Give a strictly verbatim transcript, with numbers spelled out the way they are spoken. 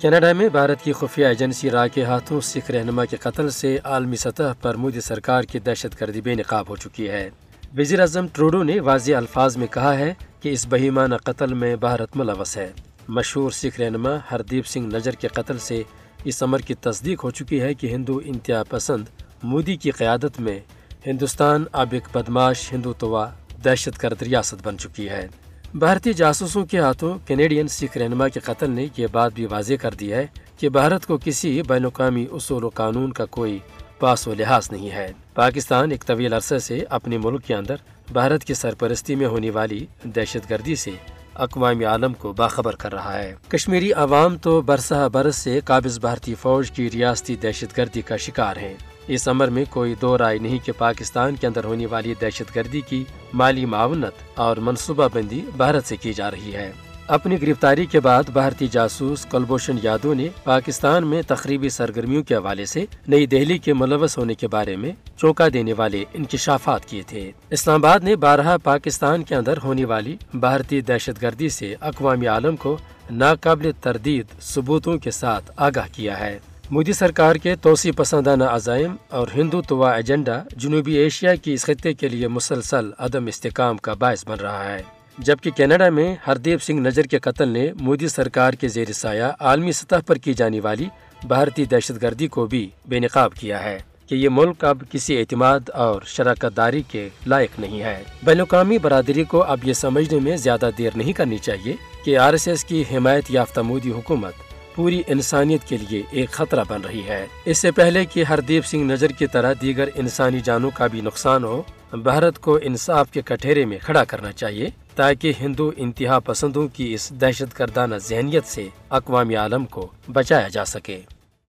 Canada میں بھارت کی خفیہ ایجنسی را کے ہاتھوں سکھ رہنما کے قتل سے عالمی سطح پر مودی سرکار کی دہشت گردی بے نقاب ہو چکی ہے۔ وزیر اعظم ٹروڈو نے واضح الفاظ میں کہا ہے کہ اس بہیمانہ قتل میں بھارت ملوث ہے۔ مشہور سکھ رہنما ہردیپ سنگھ نجر کے قتل سے اس امر کی تصدیق ہو چکی ہے کہ ہندو انتہا پسند مودی کی قیادت میں ہندوستان اب ایک بدماش ہندوتوا دہشت گرد ریاست بن چکی ہے۔ بھارتی جاسوسوں کے ہاتھوں کینیڈین سکھ رہنما کے قتل نے یہ بات بھی واضح کر دی ہے کہ بھارت کو کسی بین الاقوامی اصول و قانون کا کوئی پاس و لحاظ نہیں ہے۔ پاکستان ایک طویل عرصے سے اپنے ملک کے اندر بھارت کی سرپرستی میں ہونے والی دہشت گردی سے اقوام عالم کو باخبر کر رہا ہے۔ کشمیری عوام تو برسہ برس سے قابض بھارتی فوج کی ریاستی دہشت گردی کا شکار ہیں۔ اس امر میں کوئی دو رائے نہیں کہ پاکستان کے اندر ہونے والی دہشت گردی کی مالی معاونت اور منصوبہ بندی بھارت سے کی جا رہی ہے۔ اپنی گرفتاری کے بعد بھارتی جاسوس کلبھوشن یادو نے پاکستان میں تخریبی سرگرمیوں کے حوالے سے نئی دہلی کے ملوث ہونے کے بارے میں چونکا دینے والے انکشافات کیے تھے۔ اسلام آباد نے بارہا پاکستان کے اندر ہونے والی بھارتی دہشت گردی سے اقوام عالم کو ناقابل تردید ثبوتوں کے ساتھ آگاہ کیا ہے۔ مودی سرکار کے توسیع پسندانہ عزائم اور ہندوتوا ایجنڈا جنوبی ایشیا کی اس خطے کے لیے مسلسل عدم استحکام کا باعث بن رہا ہے، جبکہ کینیڈا میں ہردیپ سنگھ نجر کے قتل نے مودی سرکار کے زیر سایہ عالمی سطح پر کی جانے والی بھارتی دہشت گردی کو بھی بے نقاب کیا ہے کہ یہ ملک اب کسی اعتماد اور شراکت داری کے لائق نہیں ہے۔ بین الاقوامی برادری کو اب یہ سمجھنے میں زیادہ دیر نہیں کرنی چاہیے کہ آر ایس ایس کی حمایت یافتہ مودی حکومت پوری انسانیت کے لیے ایک خطرہ بن رہی ہے۔ اس سے پہلے کہ ہردیپ سنگھ نجر کی طرح دیگر انسانی جانوں کا بھی نقصان ہو، بھارت کو انصاف کے کٹہرے میں کھڑا کرنا چاہیے تاکہ ہندو انتہا پسندوں کی اس دہشت گردانہ ذہنیت سے اقوام عالم کو بچایا جا سکے۔